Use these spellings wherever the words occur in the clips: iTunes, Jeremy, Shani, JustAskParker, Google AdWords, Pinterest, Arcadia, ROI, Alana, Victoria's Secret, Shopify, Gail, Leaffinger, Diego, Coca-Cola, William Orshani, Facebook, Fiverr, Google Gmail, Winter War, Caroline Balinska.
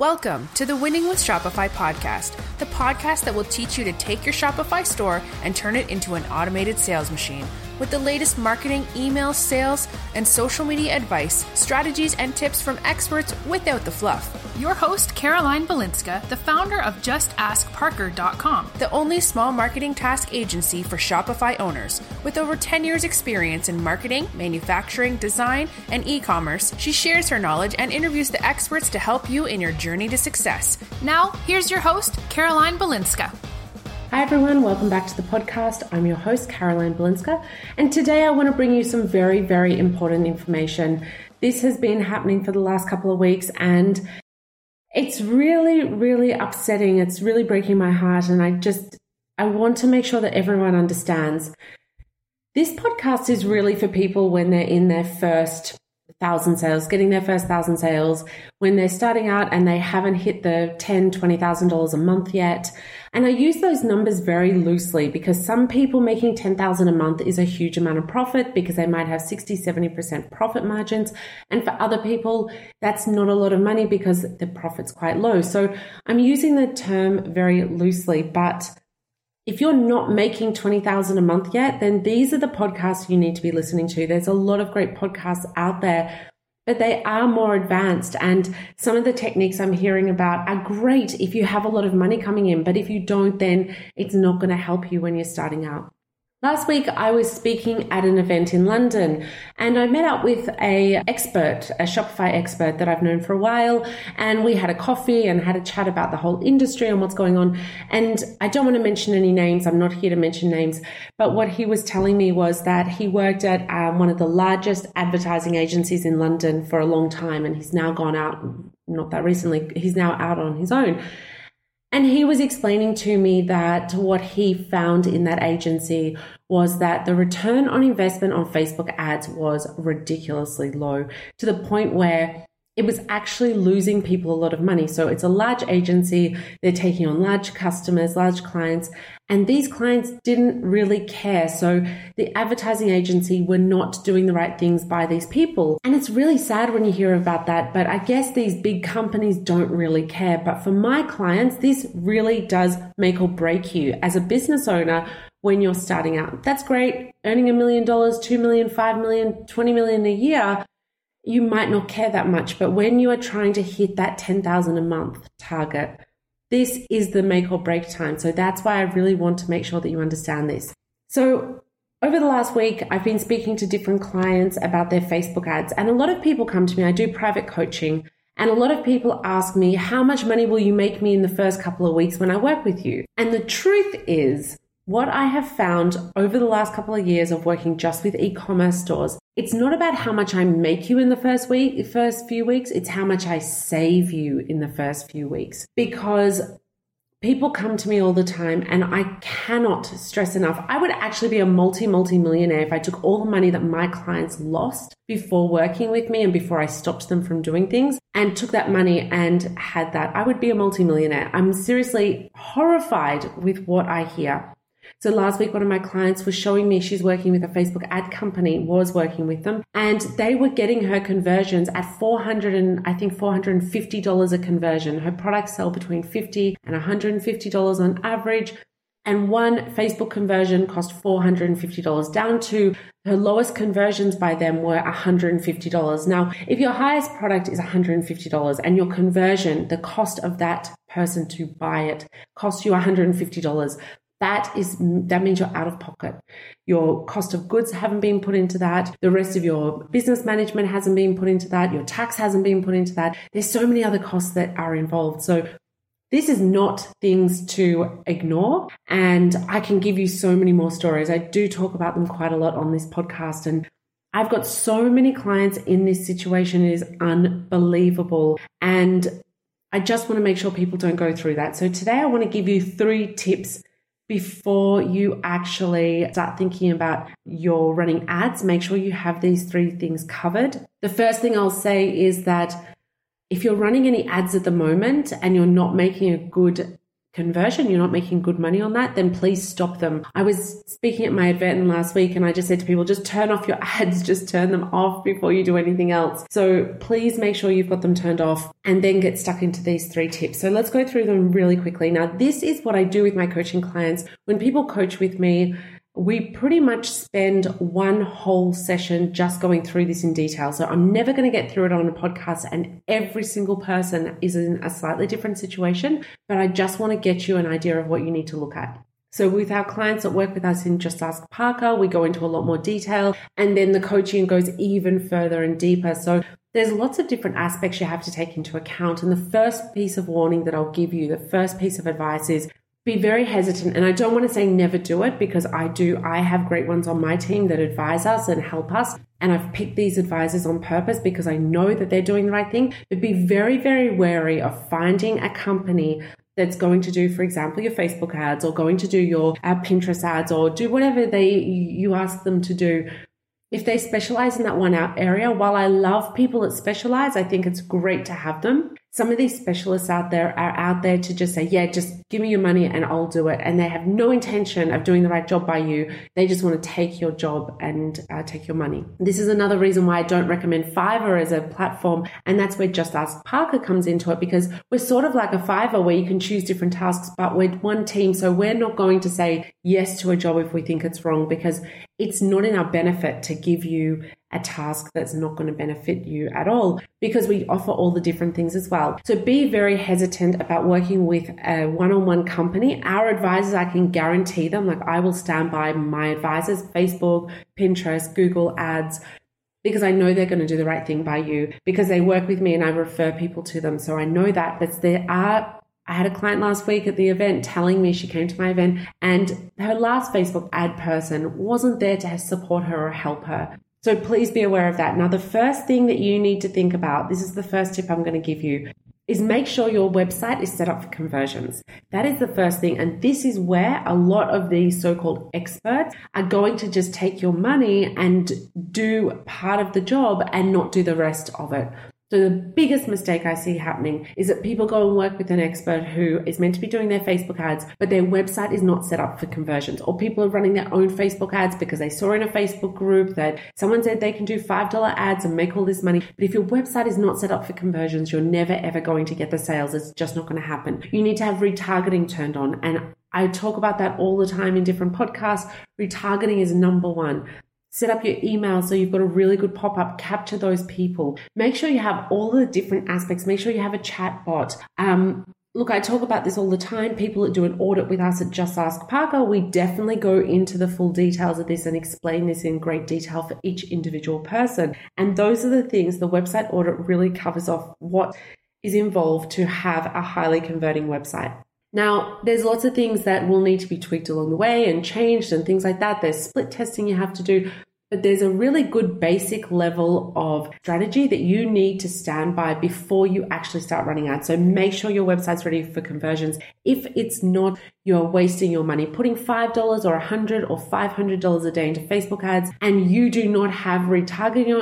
Welcome to the Winning with Shopify podcast, the podcast that will teach you to take your Shopify store and turn it into an automated sales machine with the latest marketing, email, sales, and social media advice, strategies, and tips from experts without the fluff. Your host, Caroline Balinska, the founder of JustAskParker.com, the only small marketing task agency for Shopify owners. With over 10 years experience in marketing, manufacturing, design, and e-commerce, she shares her knowledge and interviews the experts to help you in your journey to success. Now, here's your host, Caroline Balinska. Hi everyone, welcome back to the podcast. I'm your host, Caroline Balinska, and today I want to bring you some very, very important information. This has been happening for the last couple of weeks and it's really, really upsetting. It's really breaking my heart, and I want to make sure that everyone understands. This podcast is really for people when they're in their first 1,000 sales, getting their first 1,000 sales, when they're starting out and they haven't hit the $10,000, $20,000 a month yet. And I use those numbers very loosely because some people making $10,000 a month is a huge amount of profit because they might have 60, 70% profit margins. And for other people, that's not a lot of money because the profit's quite low. So I'm using the term very loosely, but if you're not making $20,000 a month yet, then these are the podcasts you need to be listening to. There's a lot of great podcasts out there, but they are more advanced. And some of the techniques I'm hearing about are great if you have a lot of money coming in, but if you don't, then it's not going to help you when you're starting out. Last week, I was speaking at an event in London and I met up with a Shopify expert that I've known for a while. And we had a coffee and had a chat about the whole industry and what's going on. And I don't want to mention any names. I'm not here to mention names. But what he was telling me was that he worked at one of the largest advertising agencies in London for a long time. And he's now gone out, not that recently, he's now out on his own. And he was explaining to me that what he found in that agency was that the return on investment on Facebook ads was ridiculously low, to the point where it was actually losing people a lot of money. So it's a large agency, they're taking on large customers, large clients, and these clients didn't really care. So the advertising agency were not doing the right things by these people. And it's really sad when you hear about that, but I guess these big companies don't really care. But for my clients, this really does make or break you as a business owner when you're starting out. That's great, earning $1 million, $2 million, $5 million, $20 million a year, you might not care that much, but when you are trying to hit that $10,000 a month target, this is the make or break time. So that's why I really want to make sure that you understand this. So over the last week, I've been speaking to different clients about their Facebook ads, and a lot of people come to me. I do private coaching, and a lot of people ask me, how much money will you make me in the first couple of weeks when I work with you? And the truth is, what I have found over the last couple of years of working just with e-commerce stores, it's not about how much I make you in the first few weeks, it's how much I save you in the first few weeks. Because people come to me all the time and I cannot stress enough, I would actually be a multi-millionaire if I took all the money that my clients lost before working with me and before I stopped them from doing things and took that money and had that. I would be a multi-millionaire. I'm seriously horrified with what I hear. So last week, one of my clients was showing me she's working with a Facebook ad company, was working with them, and they were getting her conversions at $450 a conversion. Her products sell between $50 and $150 on average, and one Facebook conversion cost $450, down to her lowest conversions by them were $150. Now, if your highest product is $150 and your conversion, the cost of that person to buy it costs you $150, that means you're out of pocket. Your cost of goods haven't been put into that. The rest of your business management hasn't been put into that. Your tax hasn't been put into that. There's so many other costs that are involved. So this is not things to ignore. And I can give you so many more stories. I do talk about them quite a lot on this podcast. And I've got so many clients in this situation. It is unbelievable. And I just want to make sure people don't go through that. So today I want to give you 3 tips before you actually start thinking about your running ads. Make sure you have these 3 things covered. The first thing I'll say is that if you're running any ads at the moment and you're not making a good conversion, you're not making good money on that, then please stop them. I was speaking at my event last week and I just said to people, just turn off your ads, just turn them off before you do anything else. So please make sure you've got them turned off and then get stuck into these three tips. So let's go through them really quickly. Now, this is what I do with my coaching clients. When people coach with me, we pretty much spend one whole session just going through this in detail. So I'm never going to get through it on a podcast, and every single person is in a slightly different situation, but I just want to get you an idea of what you need to look at. So with our clients that work with us in Just Ask Parker, we go into a lot more detail, and then the coaching goes even further and deeper. So there's lots of different aspects you have to take into account. And the first piece of warning that I'll give you, the first piece of advice is, be very hesitant. And I don't want to say never do it, because I do. I have great ones on my team that advise us and help us. And I've picked these advisors on purpose because I know that they're doing the right thing. But be very, very wary of finding a company that's going to do, for example, your Facebook ads, or going to do your Pinterest ads, or do whatever you ask them to do. If they specialize in that one area, while I love people that specialize, I think it's great to have them. Some of these specialists out there are out there to just say, yeah, just give me your money and I'll do it. And they have no intention of doing the right job by you. They just want to take your job and take your money. This is another reason why I don't recommend Fiverr as a platform. And that's where Just Ask Parker comes into it, because we're sort of like a Fiverr where you can choose different tasks, but we're one team. So we're not going to say yes to a job if we think it's wrong, because it's not in our benefit to give you a task that's not going to benefit you at all, because we offer all the different things as well. So be very hesitant about working with a one-on-one company. Our advisors, I can guarantee them, like I will stand by my advisors, Facebook, Pinterest, Google Ads, because I know they're going to do the right thing by you, because they work with me and I refer people to them. So I know that, but I had a client last week at the event telling me she came to my event and her last Facebook ad person wasn't there to support her or help her. So please be aware of that. Now, the first thing that you need to think about, this is the first tip I'm going to give you, is make sure your website is set up for conversions. That is the first thing. And this is where a lot of these so-called experts are going to just take your money and do part of the job and not do the rest of it. So the biggest mistake I see happening is that people go and work with an expert who is meant to be doing their Facebook ads, but their website is not set up for conversions. Or people are running their own Facebook ads because they saw in a Facebook group that someone said they can do $5 ads and make all this money. But if your website is not set up for conversions, you're never, ever going to get the sales. It's just not going to happen. You need to have retargeting turned on. And I talk about that all the time in different podcasts. Retargeting is number one. Set up your email so you've got a really good pop-up. Capture those people. Make sure you have all the different aspects. Make sure you have a chat bot. Look, I talk about this all the time. People that do an audit with us at Just Ask Parker, we definitely go into the full details of this and explain this in great detail for each individual person. And those are the things the website audit really covers off, what is involved to have a highly converting website. Now, there's lots of things that will need to be tweaked along the way and changed and things like that. There's split testing you have to do, but there's a really good basic level of strategy that you need to stand by before you actually start running ads. So make sure your website's ready for conversions. If it's not, you're wasting your money putting $5 or $100 or $500 a day into Facebook ads, and you do not have retargeting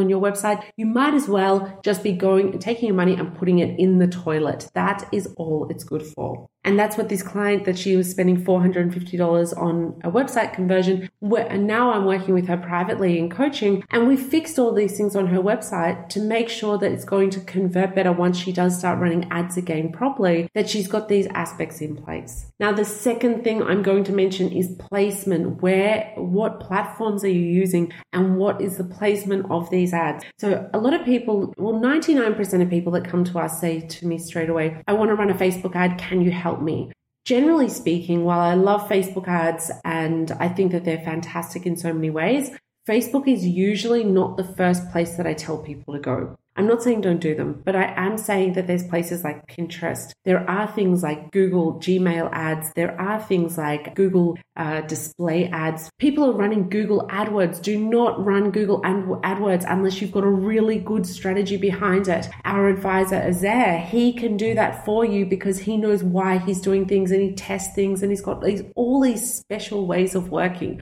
on your website. You might as well just be going and taking your money and putting it in the toilet. That is all it's good for. And that's what this client, that she was spending $450 on a website conversion, and now I'm working with her privately in coaching, and we fixed all these things on her website to make sure that it's going to convert better once she does start running ads again properly, that she's got these aspects in place. Now, the second thing I'm going to mention is placement. What platforms are you using and what is the placement of these ads? So a lot of people, well, 99% of people that come to us say to me straight away, I want to run a Facebook ad. Can you help me? Generally speaking, while I love Facebook ads and I think that they're fantastic in so many ways, Facebook is usually not the first place that I tell people to go. I'm not saying don't do them, but I am saying that there's places like Pinterest. There are things like Google Gmail ads. There are things like Google display ads. People are running Google AdWords. Do not run Google AdWords unless you've got a really good strategy behind it. Our advisor is there. He can do that for you because he knows why he's doing things and he tests things and he's got all these special ways of working.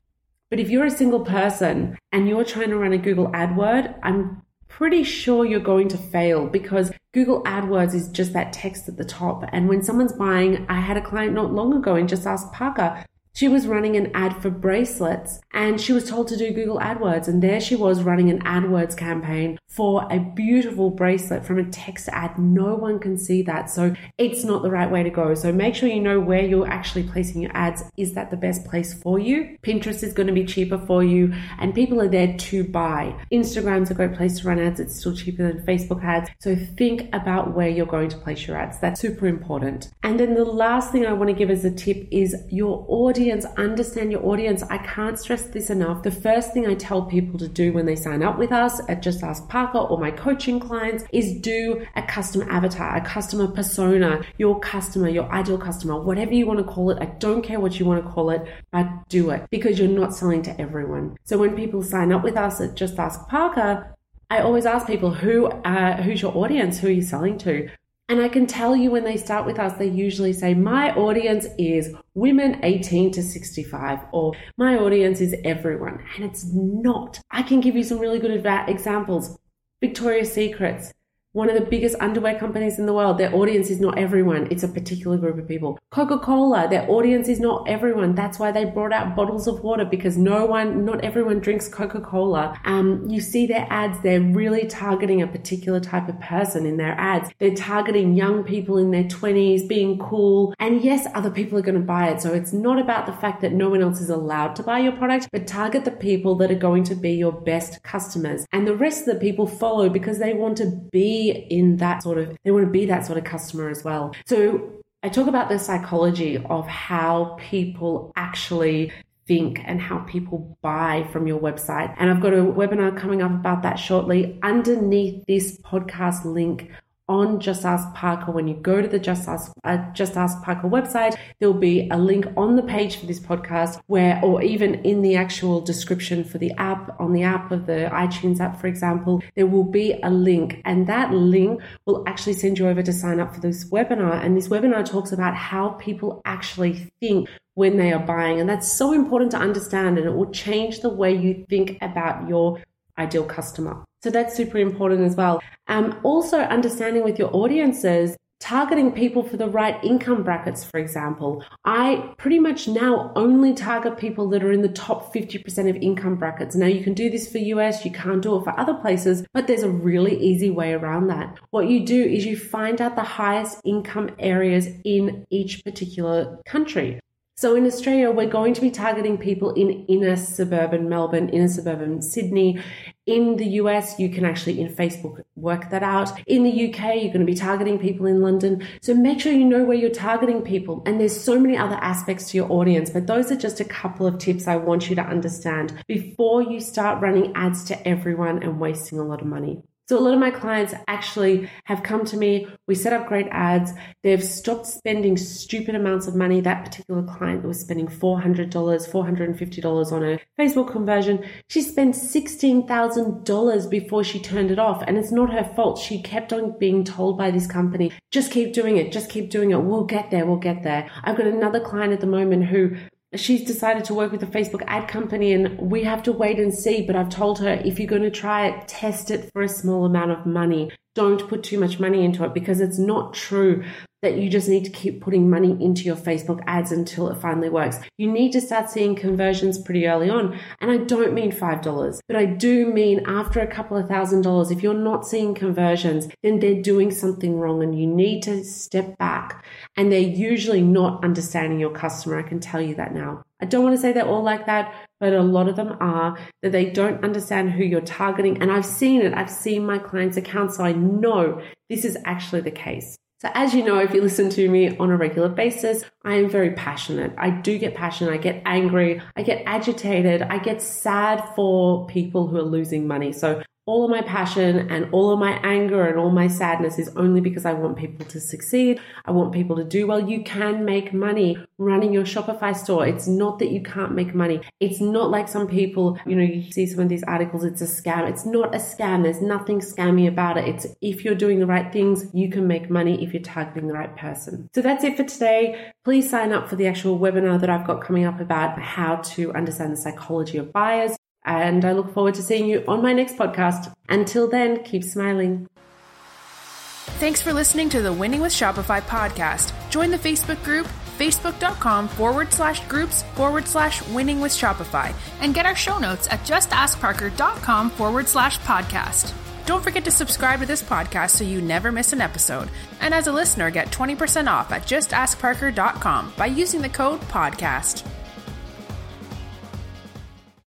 But if you're a single person and you're trying to run a Google AdWord, I'm pretty sure you're going to fail because Google AdWords is just that text at the top. And when someone's buying, I had a client not long ago in JustAskParker. She was running an ad for bracelets and she was told to do Google AdWords. And there she was running an AdWords campaign for a beautiful bracelet from a text ad. No one can see that. So it's not the right way to go. So make sure you know where you're actually placing your ads. Is that the best place for you? Pinterest is going to be cheaper for you and people are there to buy. Instagram's a great place to run ads. It's still cheaper than Facebook ads. So think about where you're going to place your ads. That's super important. And then the last thing I want to give as a tip is your audience. Understand your audience. I can't stress this enough. The first thing I tell people to do when they sign up with us at Just Ask Parker or my coaching clients is do a custom avatar, a customer persona, your customer, your ideal customer, whatever you want to call it. I don't care what you want to call it, but do it because you're not selling to everyone. So when people sign up with us at Just Ask Parker, I always ask people, who's your audience? Who are you selling to? And I can tell you when they start with us, they usually say, my audience is women 18 to 65, or my audience is everyone. And it's not. I can give you some really good examples. Victoria's Secret, one of the biggest underwear companies in the world, their audience is not everyone. It's a particular group of people. Coca-Cola, their audience is not everyone. That's why they brought out bottles of water because not everyone drinks Coca-Cola. You see their ads, they're really targeting a particular type of person in their ads. They're targeting young people in their 20s, being cool. And yes, other people are going to buy it. So it's not about the fact that no one else is allowed to buy your product, but target the people that are going to be your best customers. And the rest of the people follow because they want to be that sort of customer as well. So I talk about the psychology of how people actually think and how people buy from your website. And I've got a webinar coming up about that shortly. Underneath this podcast link on Just Ask Parker, when you go to the Just Ask Parker website, there'll be a link on the page for this podcast or even in the actual description for the app, on the app of the iTunes app, for example, there will be a link. And that link will actually send you over to sign up for this webinar. And this webinar talks about how people actually think when they are buying. And that's so important to understand. And it will change the way you think about your ideal customer. So that's super important as well. Also understanding with your audiences, targeting people for the right income brackets, for example. I pretty much now only target people that are in the top 50% of income brackets. Now you can do this for US, you can't do it for other places, but there's a really easy way around that. What you do is you find out the highest income areas in each particular country. So in Australia, we're going to be targeting people in inner suburban Melbourne, inner suburban Sydney. In the US, you can actually in Facebook work that out. In the UK, you're going to be targeting people in London. So make sure you know where you're targeting people. And there's so many other aspects to your audience, but those are just a couple of tips I want you to understand before you start running ads to everyone and wasting a lot of money. So a lot of my clients actually have come to me, we set up great ads, they've stopped spending stupid amounts of money. That particular client that was spending $400, $450 on a Facebook conversion, she spent $16,000 before she turned it off. And it's not her fault. She kept on being told by this company, just keep doing it, just keep doing it. We'll get there, we'll get there. I've got another client at the moment who she's decided to work with a Facebook ad company and we have to wait and see. But I've told her, if you're going to try it, test it for a small amount of money. Don't put too much money into it because it's not true that you just need to keep putting money into your Facebook ads until it finally works. You need to start seeing conversions pretty early on. And I don't mean $5, but I do mean after a couple of $1,000, if you're not seeing conversions, then they're doing something wrong and you need to step back. And they're usually not understanding your customer. I can tell you that now. I don't want to say they're all like that, but a lot of them are, that they don't understand who you're targeting. And I've seen it. I've seen my clients' accounts, so I know this is actually the case. So as you know, if you listen to me on a regular basis, I am very passionate. I do get passionate. I get angry. I get agitated. I get sad for people who are losing money. So all of my passion and all of my anger and all my sadness is only because I want people to succeed. I want people to do well. You can make money running your Shopify store. It's not that you can't make money. It's not like some people, you see some of these articles, it's a scam. It's not a scam. There's nothing scammy about it. It's if you're doing the right things, you can make money if you're targeting the right person. So that's it for today. Please sign up for the actual webinar that I've got coming up about how to understand the psychology of buyers. And I look forward to seeing you on my next podcast. Until then, keep smiling. Thanks for listening to the Winning with Shopify podcast. Join the Facebook group, facebook.com/groups/winningwithshopify, and get our show notes at justaskparker.com/podcast. Don't forget to subscribe to this podcast so you never miss an episode. And as a listener, get 20% off at justaskparker.com by using the code podcast.